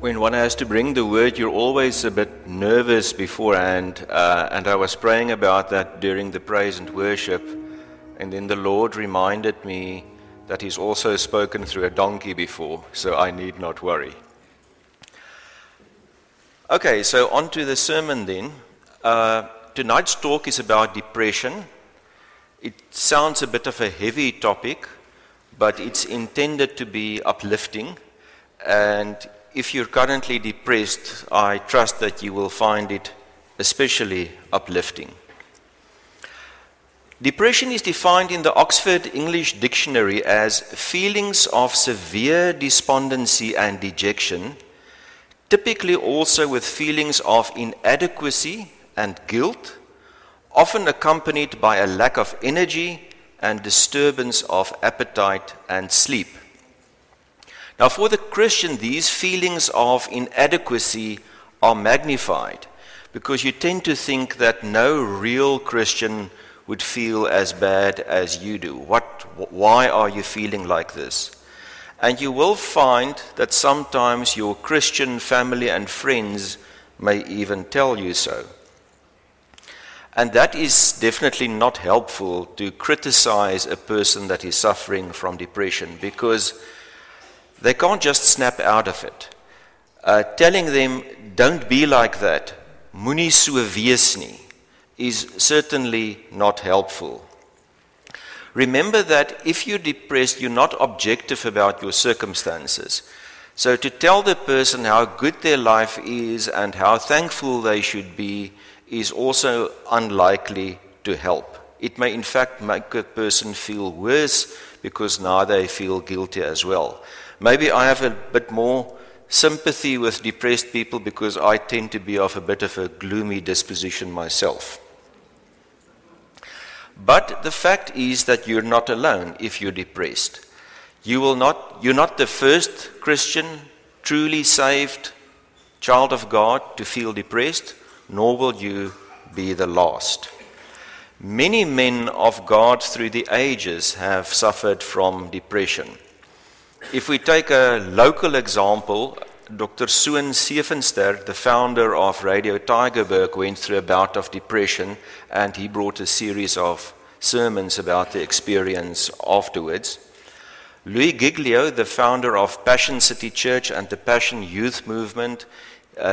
When one has to bring the word, you're always a bit nervous beforehand, and I was praying about that during the praise and worship, and then the Lord reminded me that He's also spoken through a donkey before, so I need not worry. Okay, so on to the sermon then. Tonight's talk is about depression. It sounds a bit of a heavy topic, but it's intended to be uplifting, and if you're currently depressed, I trust that you will find it especially uplifting. Depression is defined in the Oxford English Dictionary as feelings of severe despondency and dejection, typically also with feelings of inadequacy and guilt, often accompanied by a lack of energy and disturbance of appetite and sleep. Now, for the Christian, these feelings of inadequacy are magnified because you tend to think that no real Christian would feel as bad as you do. Why are you feeling like this? And you will find that sometimes your Christian family and friends may even tell you so. And that is definitely not helpful to criticize a person that is suffering from depression because they can't just snap out of it. Telling them, don't be like that, moenie so wees nie, is certainly not helpful. Remember that if you're depressed, you're not objective about your circumstances. So to tell the person how good their life is and how thankful they should be is also unlikely to help. It may in fact make a person feel worse because now they feel guilty as well. Maybe I have a bit more sympathy with depressed people because I tend to be of a bit of a gloomy disposition myself. But the fact is that you're not alone if you're depressed. You're not the first Christian, truly saved child of God to feel depressed, nor will you be the last. Many men of God through the ages have suffered from depression. If we take a local example, Dr. Soen Siefenster, the founder of Radio Tigerberg, went through a bout of depression and he brought a series of sermons about the experience afterwards. Louis Giglio, the founder of Passion City Church and the Passion Youth Movement,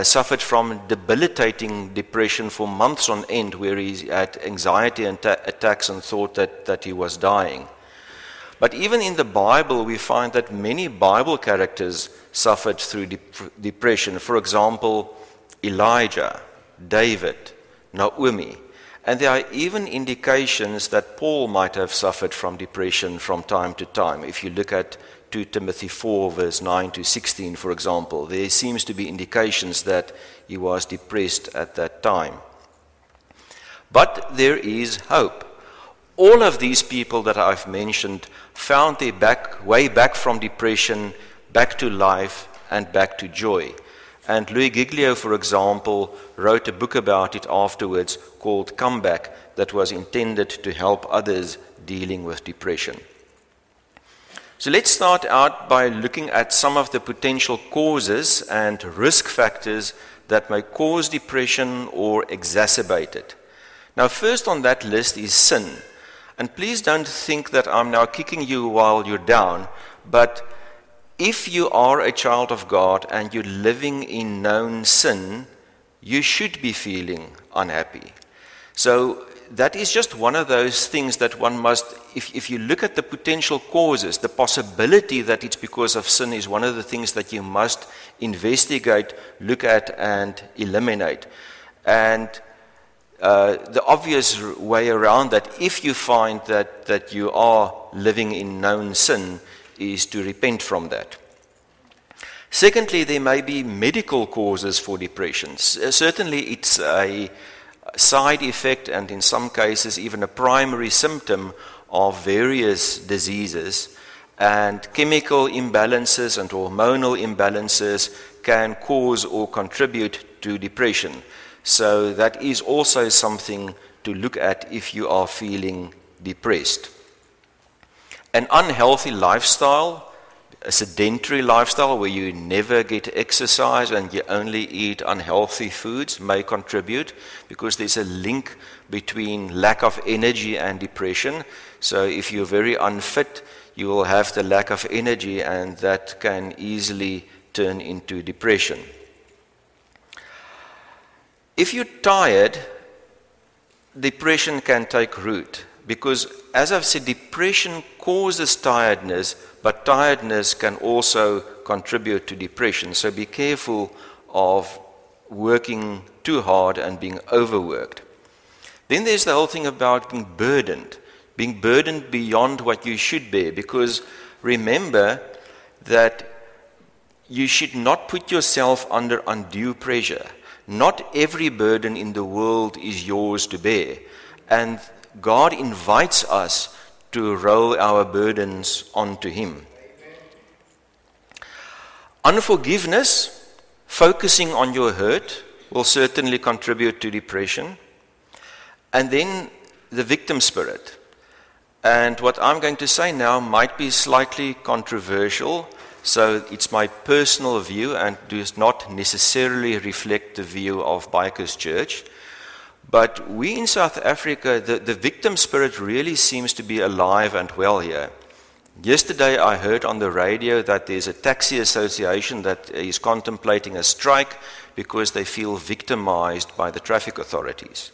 suffered from debilitating depression for months on end where he had anxiety and attacks and thought that he was dying. But even in the Bible, we find that many Bible characters suffered through depression. For example, Elijah, David, Naomi. And there are even indications that Paul might have suffered from depression from time to time. If you look at 2 Timothy 4, verse 9 to 16, for example, there seems to be indications that he was depressed at that time. But there is hope. All of these people that I've mentioned found their way back from depression, back to life, and back to joy. And Louis Giglio, for example, wrote a book about it afterwards called Comeback that was intended to help others dealing with depression. So let's start out by looking at some of the potential causes and risk factors that may cause depression or exacerbate it. Now, first on that list is sin. And please don't think that I'm now kicking you while you're down, but if you are a child of God and you're living in known sin, you should be feeling unhappy. So that is just one of those things that one must, if you look at the potential causes, the possibility that it's because of sin is one of the things that you must investigate, look at, and eliminate. And the obvious way around that, if you find that you are living in known sin, is to repent from that. Secondly, there may be medical causes for depression. Certainly it's a side effect and in some cases even a primary symptom of various diseases, and chemical imbalances and hormonal imbalances can cause or contribute to depression. So that is also something to look at if you are feeling depressed. An unhealthy lifestyle, a sedentary lifestyle where you never get exercise and you only eat unhealthy foods, may contribute, because there's a link between lack of energy and depression. So if you're very unfit, you will have the lack of energy, and that can easily turn into depression. If you're tired, depression can take root, because, as I've said, depression causes tiredness, but tiredness can also contribute to depression. So be careful of working too hard and being overworked. Then there's the whole thing about being burdened beyond what you should bear, because remember that you should not put yourself under undue pressure. Not every burden in the world is yours to bear, and God invites us to roll our burdens onto Him. Unforgiveness, focusing on your hurt, will certainly contribute to depression. And then the victim spirit. And what I'm going to say now might be slightly controversial, so it's my personal view and does not necessarily reflect the view of Bikers Church. But we in South Africa, the victim spirit really seems to be alive and well here. Yesterday I heard on the radio that there's a taxi association that is contemplating a strike because they feel victimized by the traffic authorities.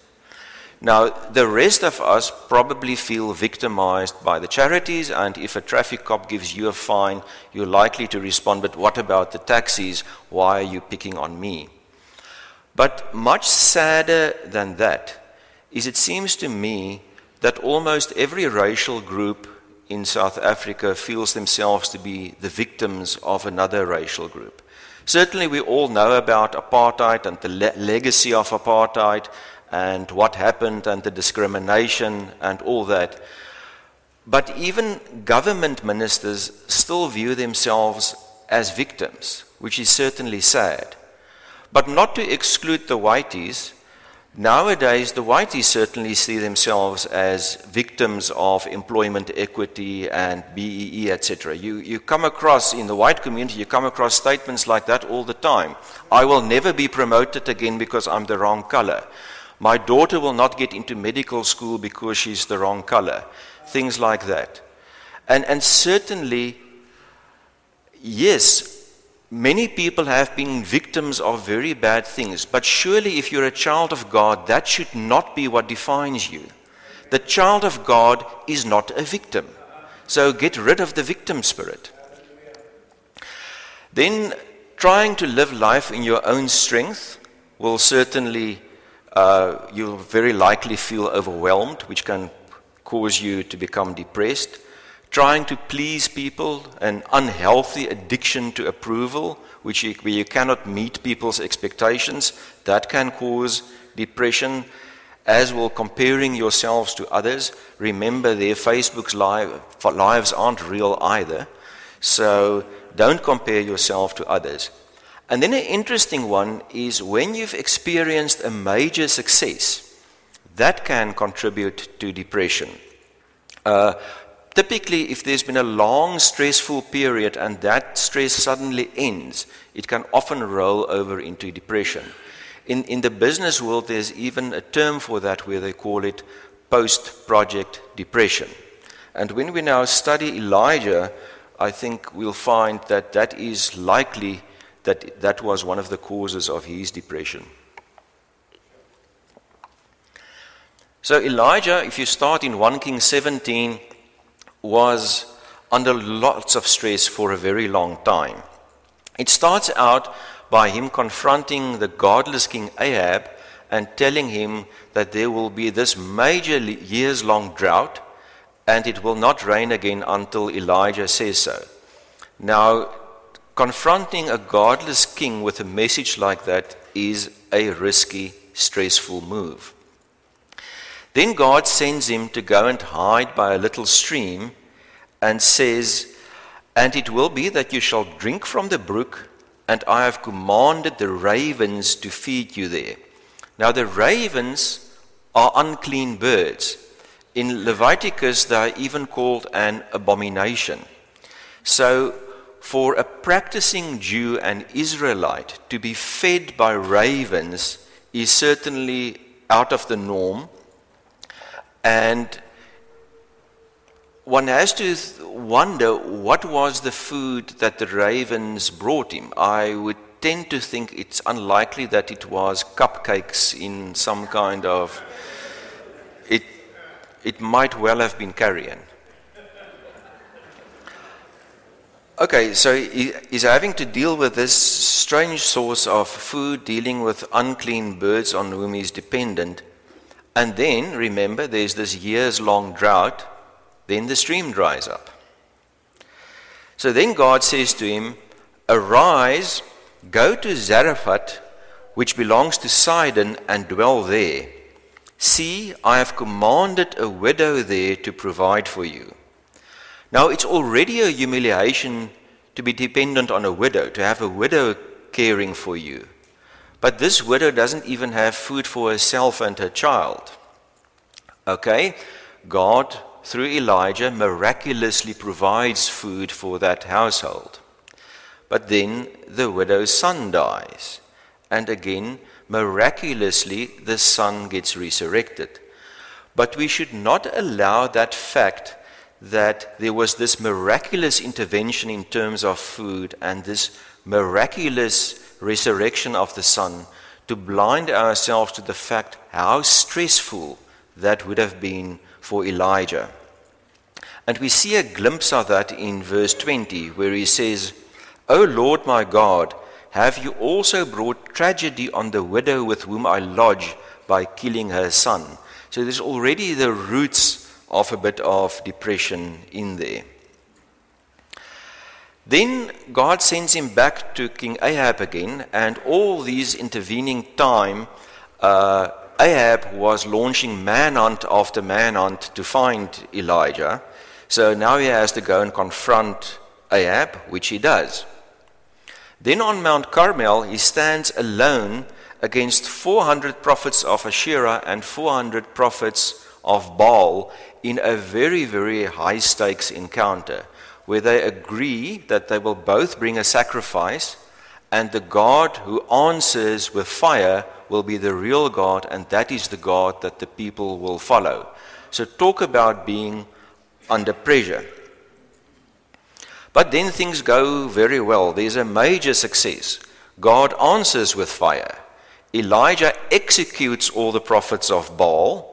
Now, the rest of us probably feel victimized by the charities, and if a traffic cop gives you a fine, you're likely to respond, but what about the taxis? Why are you picking on me? But much sadder than that is, it seems to me that almost every racial group in South Africa feels themselves to be the victims of another racial group. Certainly we all know about apartheid and the legacy of apartheid, and what happened and the discrimination and all that. But even government ministers still view themselves as victims, which is certainly sad. But not to exclude the whiteys. Nowadays, the whiteys certainly see themselves as victims of employment equity and BEE, etc. You come across, in the white community, you come across statements like that all the time. I will never be promoted again because I'm the wrong color. My daughter will not get into medical school because she's the wrong color. Things like that. And certainly, yes, many people have been victims of very bad things. But surely if you're a child of God, that should not be what defines you. The child of God is not a victim. So get rid of the victim spirit. Then trying to live life in your own strength will certainly... You'll very likely feel overwhelmed, which can cause you to become depressed. Trying to please people, an unhealthy addiction to approval, where you cannot meet people's expectations, that can cause depression, as will comparing yourselves to others. Remember, their Facebook's lives aren't real either, so don't compare yourself to others. And then an interesting one is when you've experienced a major success, that can contribute to depression. Typically, if there's been a long, stressful period and that stress suddenly ends, it can often roll over into depression. In the business world, there's even a term for that where they call it post-project depression. And when we now study Elijah, I think we'll find that that is likely that was one of the causes of his depression. So Elijah, if you start in 1 Kings 17, was under lots of stress for a very long time. It starts out by him confronting the godless King Ahab and telling him that there will be this major years-long drought and it will not rain again until Elijah says so. Now, confronting a godless king with a message like that is a risky, stressful move. Then God sends him to go and hide by a little stream and says, And it will be that you shall drink from the brook, and I have commanded the ravens to feed you there. Now the ravens are unclean birds. In Leviticus, they are even called an abomination. So for a practicing Jew and Israelite to be fed by ravens is certainly out of the norm, and one has to wonder what was the food that the ravens brought him. I would tend to think it's unlikely that it was cupcakes in some kind of... It might well have been carrion. Okay, so he's having to deal with this strange source of food, dealing with unclean birds on whom he's dependent. And then, remember, there's this years-long drought. Then the stream dries up. So then God says to him, "Arise, go to Zarephath, which belongs to Sidon, and dwell there. See, I have commanded a widow there to provide for you." Now, it's already a humiliation to be dependent on a widow, to have a widow caring for you. But this widow doesn't even have food for herself and her child. Okay, God, through Elijah, miraculously provides food for that household. But then the widow's son dies. And again, miraculously, the son gets resurrected. But we should not allow that fact that there was this miraculous intervention in terms of food and this miraculous resurrection of the son to blind ourselves to the fact how stressful that would have been for Elijah. And we see a glimpse of that in verse 20, where he says, "O Lord my God, have you also brought tragedy on the widow with whom I lodge by killing her son?" So there's already the roots of a bit of depression in there. Then God sends him back to King Ahab again, and all these intervening time, Ahab was launching manhunt after manhunt to find Elijah. So now he has to go and confront Ahab, which he does. Then on Mount Carmel, he stands alone against 400 prophets of Asherah and 400 prophets of Baal in a very, very high-stakes encounter, where they agree that they will both bring a sacrifice, and the God who answers with fire will be the real God, and that is the God that the people will follow. So talk about being under pressure. But then things go very well. There's a major success. God answers with fire. Elijah executes all the prophets of Baal.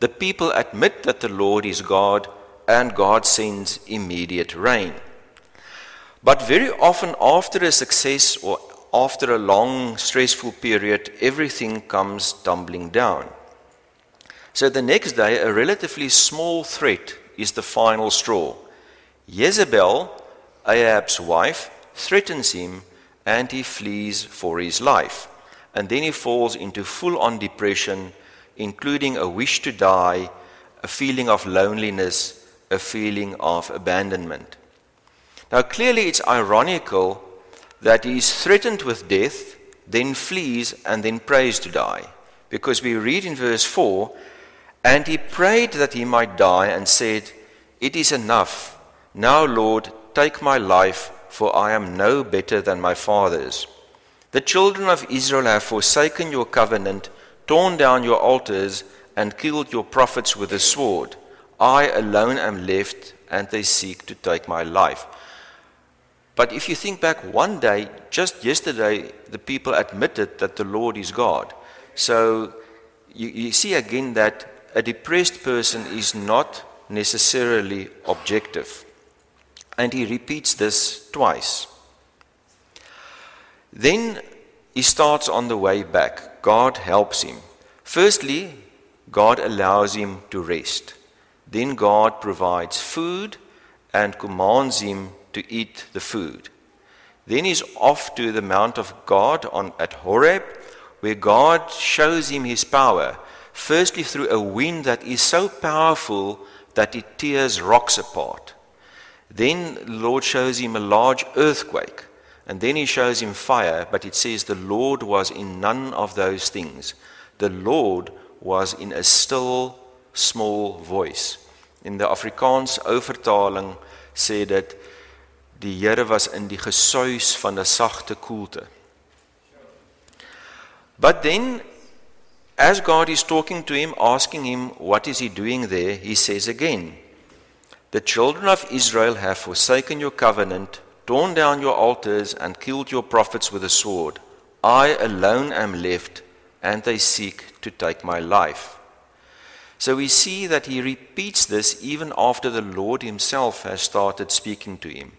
The people admit that the Lord is God, and God sends immediate rain. But very often after a success or after a long, stressful period, everything comes tumbling down. So the next day, a relatively small threat is the final straw. Jezebel, Ahab's wife, threatens him, and he flees for his life. And then he falls into full-on depression, including a wish to die, a feeling of loneliness, a feeling of abandonment. Now clearly it's ironical that he is threatened with death, then flees, and then prays to die. Because we read in verse 4, "And he prayed that he might die, and said, 'It is enough. Now, Lord, take my life, for I am no better than my fathers. The children of Israel have forsaken your covenant, torn down your altars, and killed your prophets with the sword. I alone am left, and they seek to take my life.'" But if you think back one day, just yesterday, the people admitted that the Lord is God. So you see again that a depressed person is not necessarily objective. And he repeats this twice. Then he starts on the way back. God helps him. Firstly, God allows him to rest. Then God provides food and commands him to eat the food. Then he's off to the Mount of God at Horeb, where God shows him his power. Firstly, through a wind that is so powerful that it tears rocks apart. Then the Lord shows him a large earthquake, and then he shows him fire, but it says the Lord was in none of those things. The Lord was in a still, small voice. In the Afrikaans ouvertaling sê dit die Here was in die gesuis van 'n sagte koelte. But then, as God is talking to him, asking him what is he doing there, he says again, the children of Israel have forsaken your covenant, torn down your altars, and killed your prophets with a sword. I alone am left, and they seek to take my life. So we see that he repeats this even after the Lord himself has started speaking to him.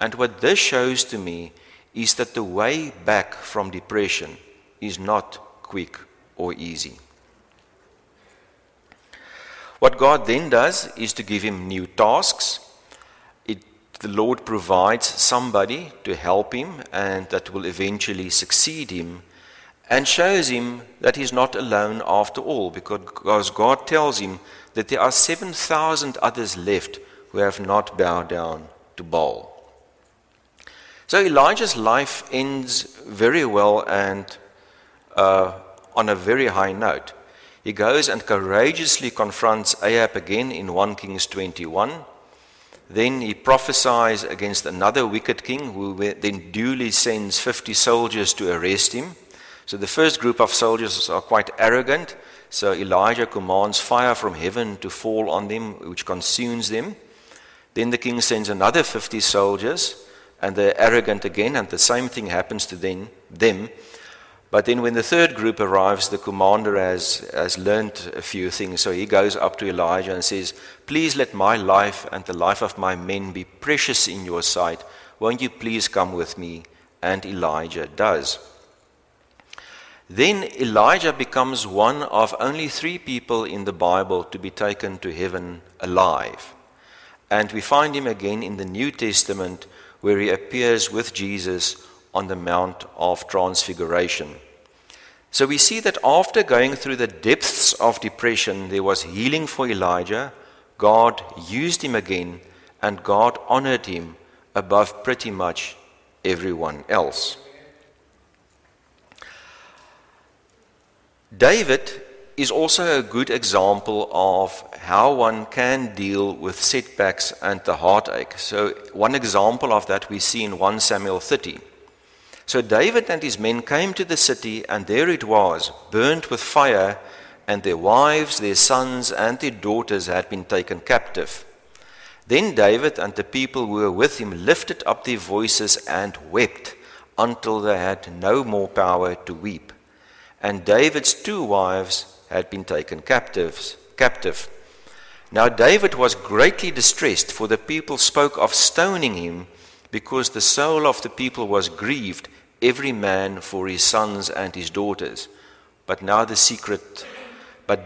And what this shows to me is that the way back from depression is not quick or easy. What God then does is to give him new tasks. The Lord provides somebody to help him and that will eventually succeed him, and shows him that he's not alone after all, because God tells him that there are 7,000 others left who have not bowed down to Baal. So Elijah's life ends very well and on a very high note. He goes and courageously confronts Ahab again in 1 Kings 21. Then he prophesies against another wicked king, who then duly sends 50 soldiers to arrest him. So the first group of soldiers are quite arrogant. So Elijah commands fire from heaven to fall on them, which consumes them. Then the king sends another 50 soldiers, and they're arrogant again, and the same thing happens to them. But then when the third group arrives, the commander has learned a few things. So he goes up to Elijah and says, please let my life and the life of my men be precious in your sight. Won't you please come with me? And Elijah does. Then Elijah becomes one of only 3 people in the Bible to be taken to heaven alive. And we find him again in the New Testament, where he appears with Jesus on the Mount of Transfiguration. So we see that after going through the depths of depression, there was healing for Elijah. God used him again, and God honored him above pretty much everyone else. David is also a good example of how one can deal with setbacks and the heartache. So one example of that we see in 1 Samuel 30. So David and his men came to the city, and there it was, burnt with fire, and their wives, their sons, and their daughters had been taken captive. Then David and the people who were with him lifted up their voices and wept until they had no more power to weep. And David's 2 wives had been taken captive. Now David was greatly distressed, for the people spoke of stoning him, because the soul of the people was grieved, every man for his sons and his daughters. But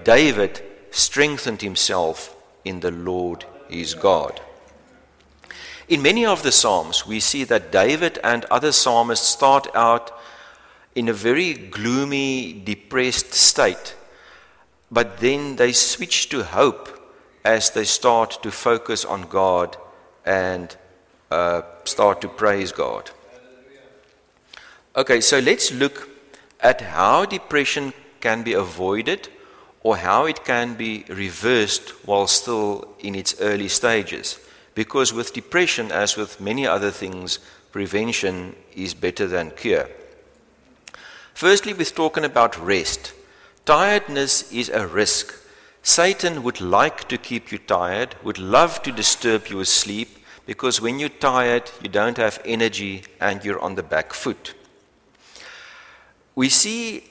David strengthened himself in the Lord his God. In many of the Psalms, we see that David and other psalmists start out in a very gloomy, depressed state, but then they switch to hope as they start to focus on God and start to praise God. Okay, so let's look at how depression can be avoided or how it can be reversed while still in its early stages. Because with depression, as with many other things, prevention is better than cure. Firstly, we've talked about rest. Tiredness is a risk. Satan would like to keep you tired, would love to disturb your sleep, because when you're tired, you don't have energy and you're on the back foot. We see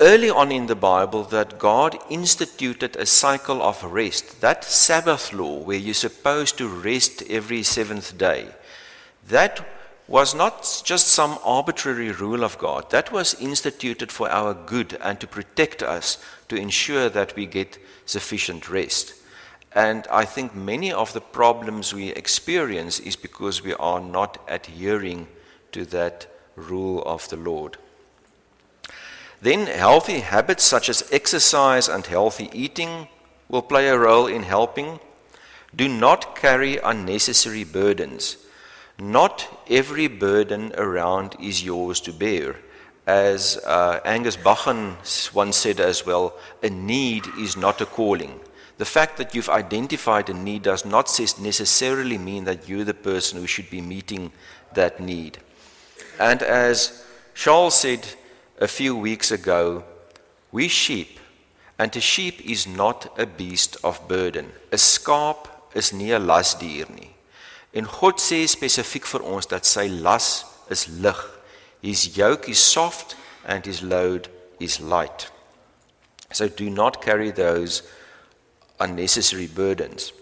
early on in the Bible that God instituted a cycle of rest, that Sabbath law where you're supposed to rest every 7th day. That was not just some arbitrary rule of God. That was instituted for our good and to protect us, to ensure that we get sufficient rest. And I think many of the problems we experience is because we are not adhering to that rule of the Lord. Then healthy habits such as exercise and healthy eating will play a role in helping. Do not carry unnecessary burdens. Not every burden around is yours to bear. As Angus Buchan once said as well, a need is not a calling. The fact that you've identified a need does not necessarily mean that you're the person who should be meeting that need. And as Charles said a few weeks ago, we sheep, and a sheep is not a beast of burden. 'n skaap is nie 'n lasdier nie. En God sê spesifiek vir ons dat sy las is lig. His yoke is soft and his load is light. So do not carry those unnecessary burdens.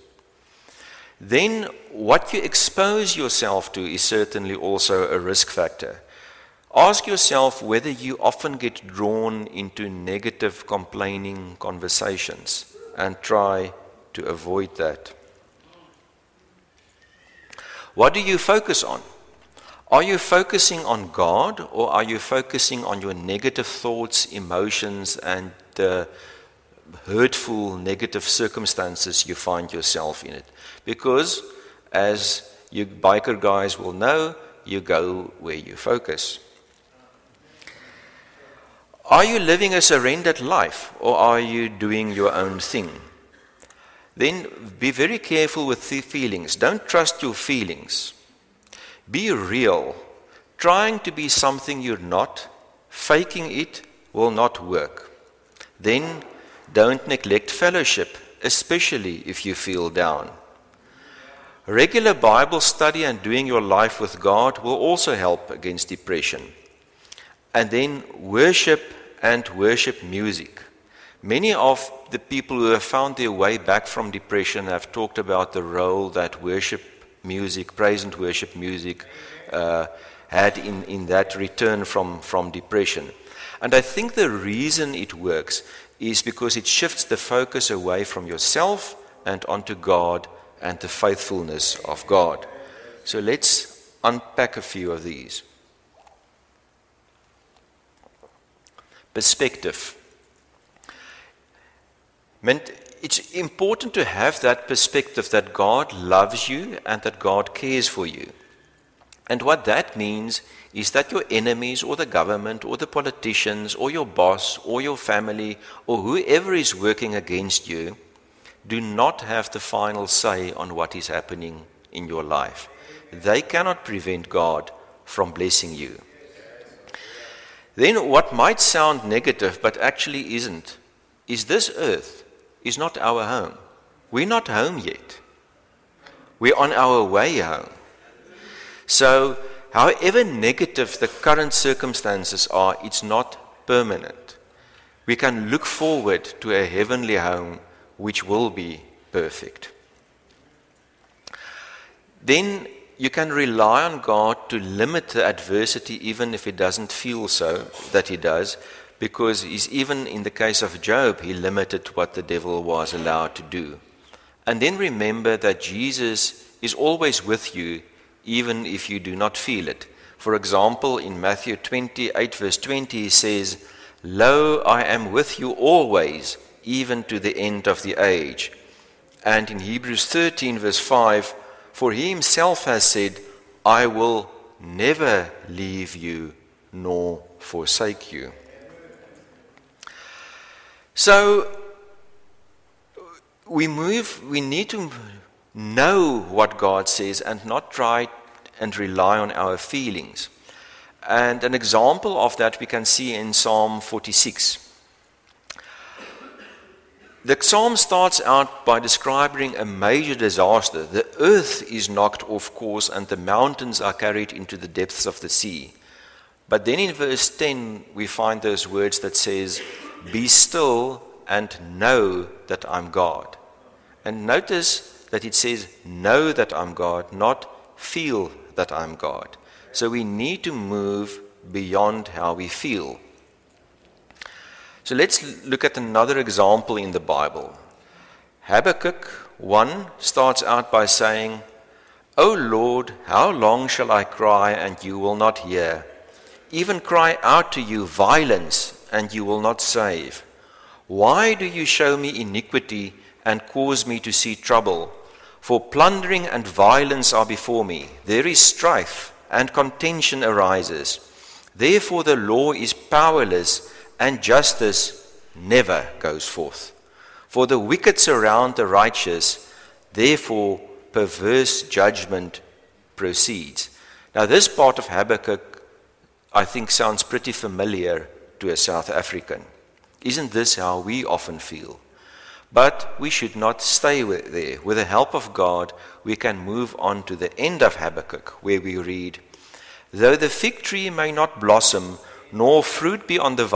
Then what you expose yourself to is certainly also a risk factor. Ask yourself whether you often get drawn into negative complaining conversations and try to avoid that. What do you focus on? Are you focusing on God, or are you focusing on your negative thoughts, emotions, and hurtful negative circumstances you find yourself in it? Because, as you biker guys will know, you go where you focus. Are you living a surrendered life, or are you doing your own thing? Then be very careful with the feelings. Don't trust your feelings. Be real. Trying to be something you're not, faking it, will not work. Then don't neglect fellowship, especially if you feel down. Regular Bible study and doing your life with God will also help against depression. And then worship and worship music. Many of the people who have found their way back from depression have talked about the role that worship music, praise and worship music, had in that return from depression. And I think the reason it works is because it shifts the focus away from yourself and onto God and the faithfulness of God. So let's unpack a few of these. Perspective. It's important to have that perspective that God loves you and that God cares for you. And what that means is that your enemies or the government or the politicians or your boss or your family or whoever is working against you do not have the final say on what is happening in your life. They cannot prevent God from blessing you. Then what might sound negative but actually isn't is this earth is not our home. We're not home yet. We're on our way home. So, however negative the current circumstances are, it's not permanent. We can look forward to a heavenly home which will be perfect. Then you can rely on God to limit the adversity even if it doesn't feel so that he does, because he's, even in the case of Job, he limited what the devil was allowed to do. And then remember that Jesus is always with you, even if you do not feel it. For example, in Matthew 28 verse 20, he says, "Lo, I am with you always, even to the end of the age." And in Hebrews 13 verse 5, "For he himself has said, I will never leave you nor forsake you." So, we need to know what God says and not try and rely on our feelings. And an example of that we can see in Psalm 46. The psalm starts out by describing a major disaster. The earth is knocked off course and the mountains are carried into the depths of the sea. But then in verse 10 we find those words that says, "Be still and know that I'm God." And notice that it says, "Know that I'm God," not "feel that I'm God." So we need to move beyond how we feel. So let's look at another example in the Bible. Habakkuk 1 starts out by saying, "O Lord, how long shall I cry and you will not hear? Even cry out to you violence, and you will not save. Why do you show me iniquity and cause me to see trouble? For plundering and violence are before me. There is strife and contention arises. Therefore the law is powerless and justice never goes forth. For the wicked surround the righteous. Therefore perverse judgment proceeds. Now this part of Habakkuk, I think, sounds pretty familiar to a South African. Isn't this how we often feel? But we should not stay there. With the help of God, we can move on to the end of Habakkuk, where we read, Though the fig tree may not blossom, nor fruit be on the vine,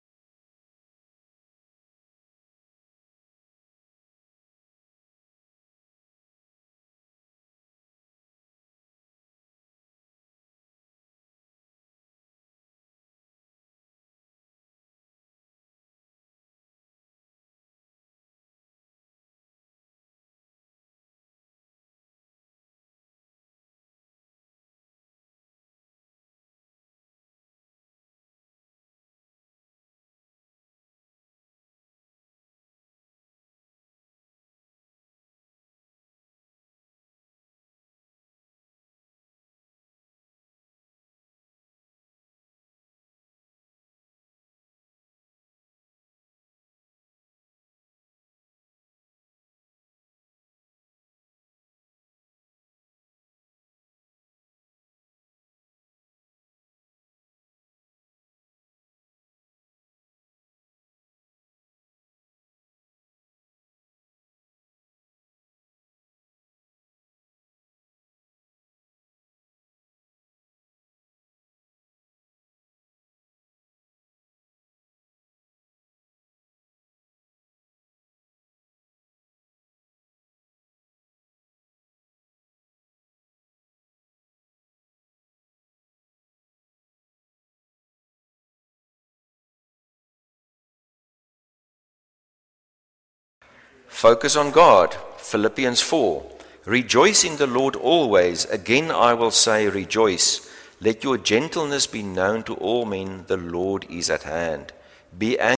Focus on God. Philippians 4. Rejoice in the Lord always. Again I will say rejoice. Let your gentleness be known to all men. The Lord is at hand. Be anxious.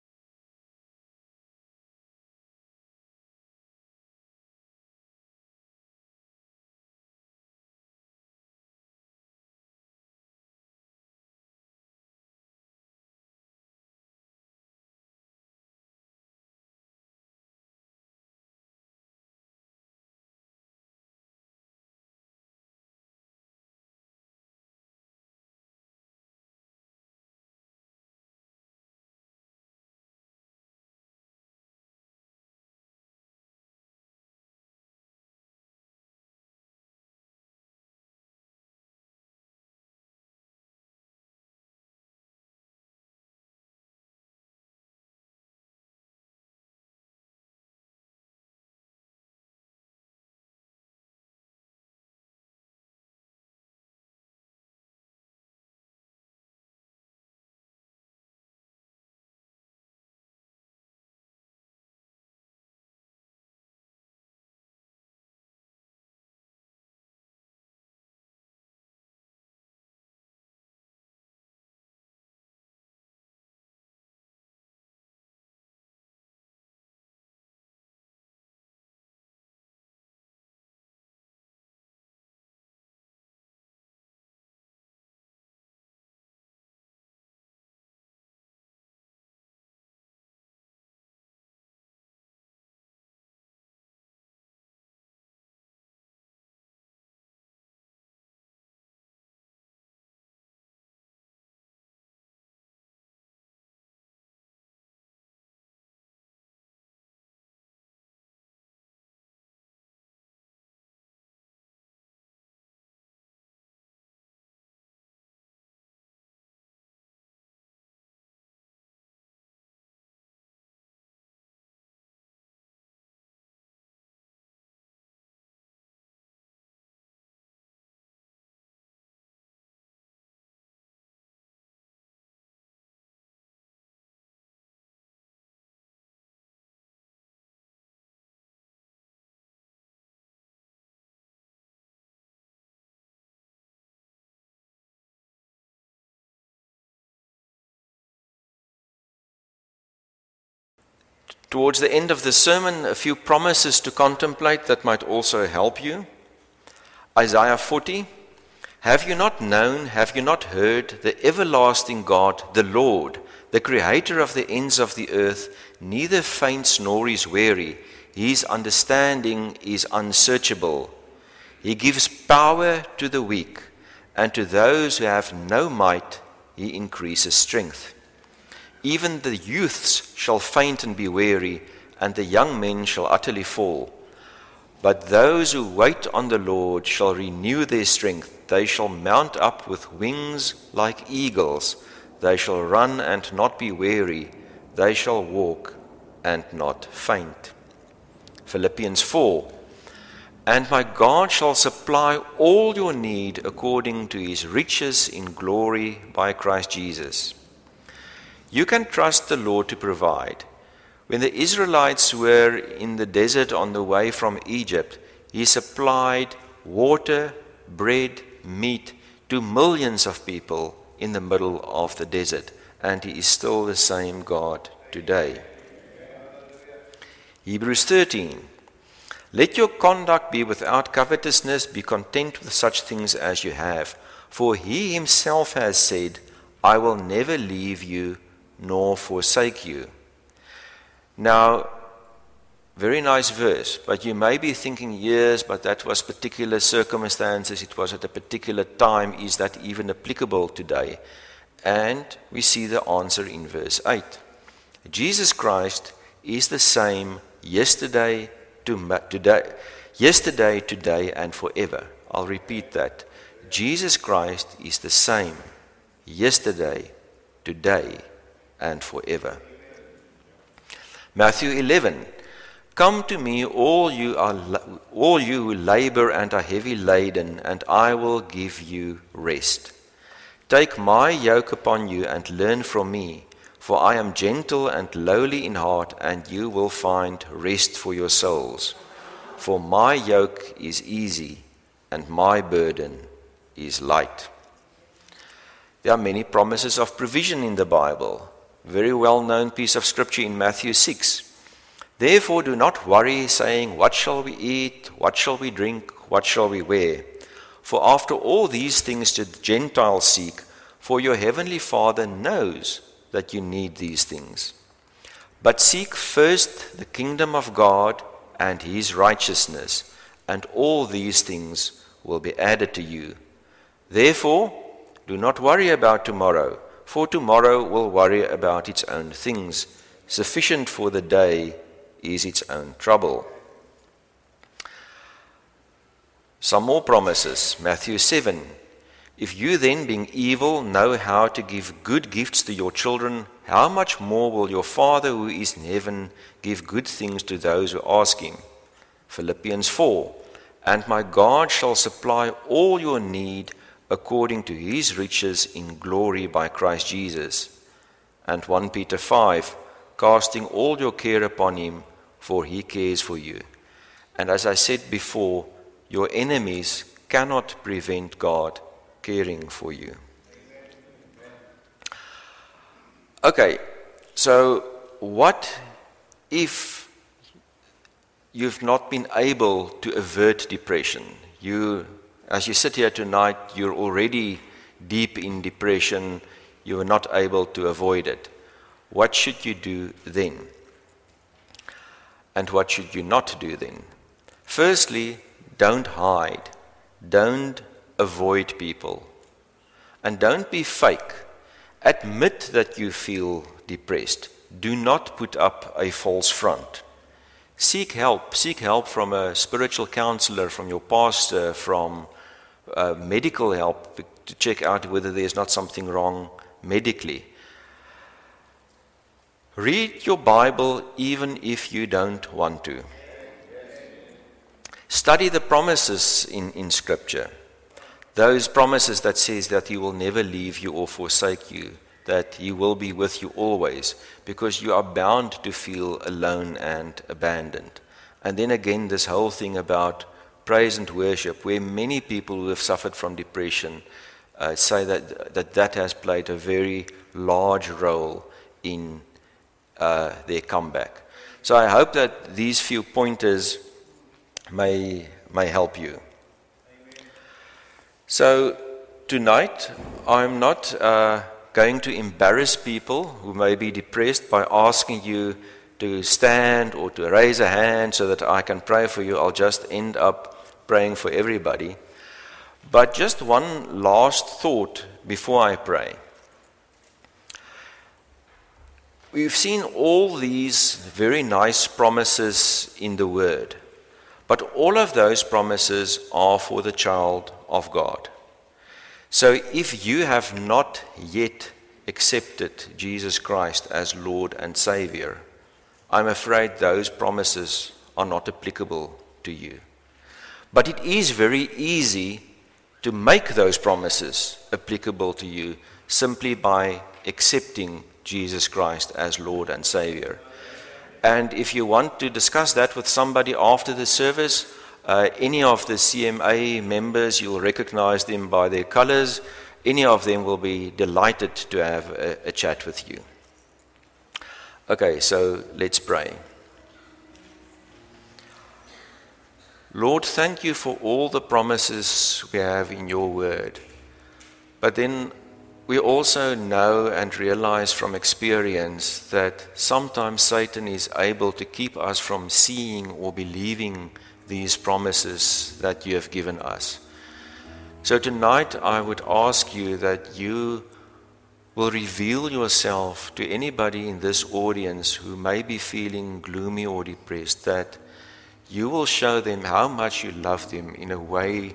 Towards the end of the sermon, a few promises to contemplate that might also help you. Isaiah 40, have you not known, have you not heard, the everlasting God, the Lord, the creator of the ends of the earth, neither faints nor is weary. His understanding is unsearchable. He gives power to the weak, and to those who have no might, he increases strength. Even the youths shall faint and be weary, and the young men shall utterly fall. But those who wait on the Lord shall renew their strength. They shall mount up with wings like eagles. They shall run and not be weary. They shall walk and not faint. Philippians 4. And my God shall supply all your need according to his riches in glory by Christ Jesus. You can trust the Lord to provide. When the Israelites were in the desert on the way from Egypt, he supplied water, bread, meat to millions of people in the middle of the desert, and he is still the same God today. Hebrews 13. Let your conduct be without covetousness, be content with such things as you have. For he himself has said, I will never leave you nor forsake you. Now, very nice verse, but you may be thinking, yes, but that was particular circumstances, it was at a particular time, is that even applicable today? And we see the answer in verse 8. Jesus Christ is the same yesterday, today, and forever. I'll repeat that. Jesus Christ is the same yesterday, today, and forever. Matthew 11, come to me all you who labor and are heavy laden, and I will give you rest. Take my yoke upon you and learn from me, for I am gentle and lowly in heart, and you will find rest for your souls. For my yoke is easy and my burden is light. There are many promises of provision in the Bible. Very well-known piece of scripture in Matthew 6. Therefore do not worry, saying, what shall we eat? What shall we drink? What shall we wear? For after all these things the Gentiles seek, for your heavenly Father knows that you need these things. But seek first the kingdom of God and his righteousness, and all these things will be added to you. Therefore, do not worry about tomorrow, for tomorrow will worry about its own things. Sufficient for the day is its own trouble. Some more promises. Matthew 7. If you then, being evil, know how to give good gifts to your children, how much more will your Father who is in heaven give good things to those who ask him? Philippians 4. And my God shall supply all your need according to his riches in glory by Christ Jesus. And 1 Peter 5, casting all your care upon him, for he cares for you. And as I said before, your enemies cannot prevent God caring for you. Okay, so what if you've not been able to avert depression? As you sit here tonight, you're already deep in depression. You are not able to avoid it. What should you do then? And what should you not do then? Firstly, don't hide. Don't avoid people. And don't be fake. Admit that you feel depressed. Do not put up a false front. Seek help. Seek help from a spiritual counselor, from your pastor, from medical help to check out whether there's not something wrong medically. Read your Bible even if you don't want to. Study the promises in Scripture. Those promises that says that he will never leave you or forsake you, that he will be with you always, because you are bound to feel alone and abandoned. And then again, this whole thing about praise and worship, where many people who have suffered from depression say that has played a very large role in their comeback. So I hope that these few pointers may help you. Amen. So tonight, I'm not going to embarrass people who may be depressed by asking you to stand or to raise a hand so that I can pray for you. I'll just end up praying for everybody. But just one last thought before I pray. We've seen all these very nice promises in the Word, but all of those promises are for the child of God. So if you have not yet accepted Jesus Christ as Lord and Savior, I'm afraid those promises are not applicable to you. But it is very easy to make those promises applicable to you simply by accepting Jesus Christ as Lord and Savior. And if you want to discuss that with somebody after the service, any of the CMA members, you'll recognize them by their colors. Any of them will be delighted to have a chat with you. Okay, so let's pray. Lord, thank you for all the promises we have in your word. But then we also know and realize from experience that sometimes Satan is able to keep us from seeing or believing these promises that you have given us. So tonight I would ask you that you will reveal yourself to anybody in this audience who may be feeling gloomy or depressed, that you will show them how much you love them in a way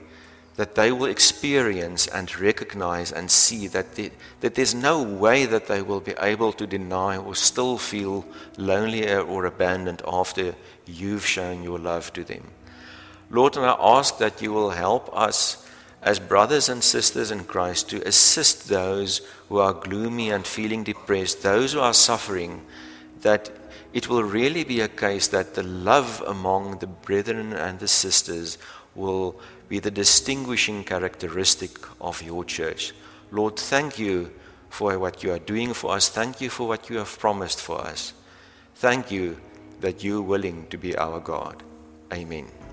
that they will experience and recognize and see that there's no way that they will be able to deny or still feel lonely or abandoned after you've shown your love to them. Lord, and I ask that you will help us as brothers and sisters in Christ to assist those who are gloomy and feeling depressed, those who are suffering, that it will really be a case that the love among the brethren and the sisters will be the distinguishing characteristic of your church. Lord, thank you for what you are doing for us. Thank you for what you have promised for us. Thank you that you are willing to be our God. Amen.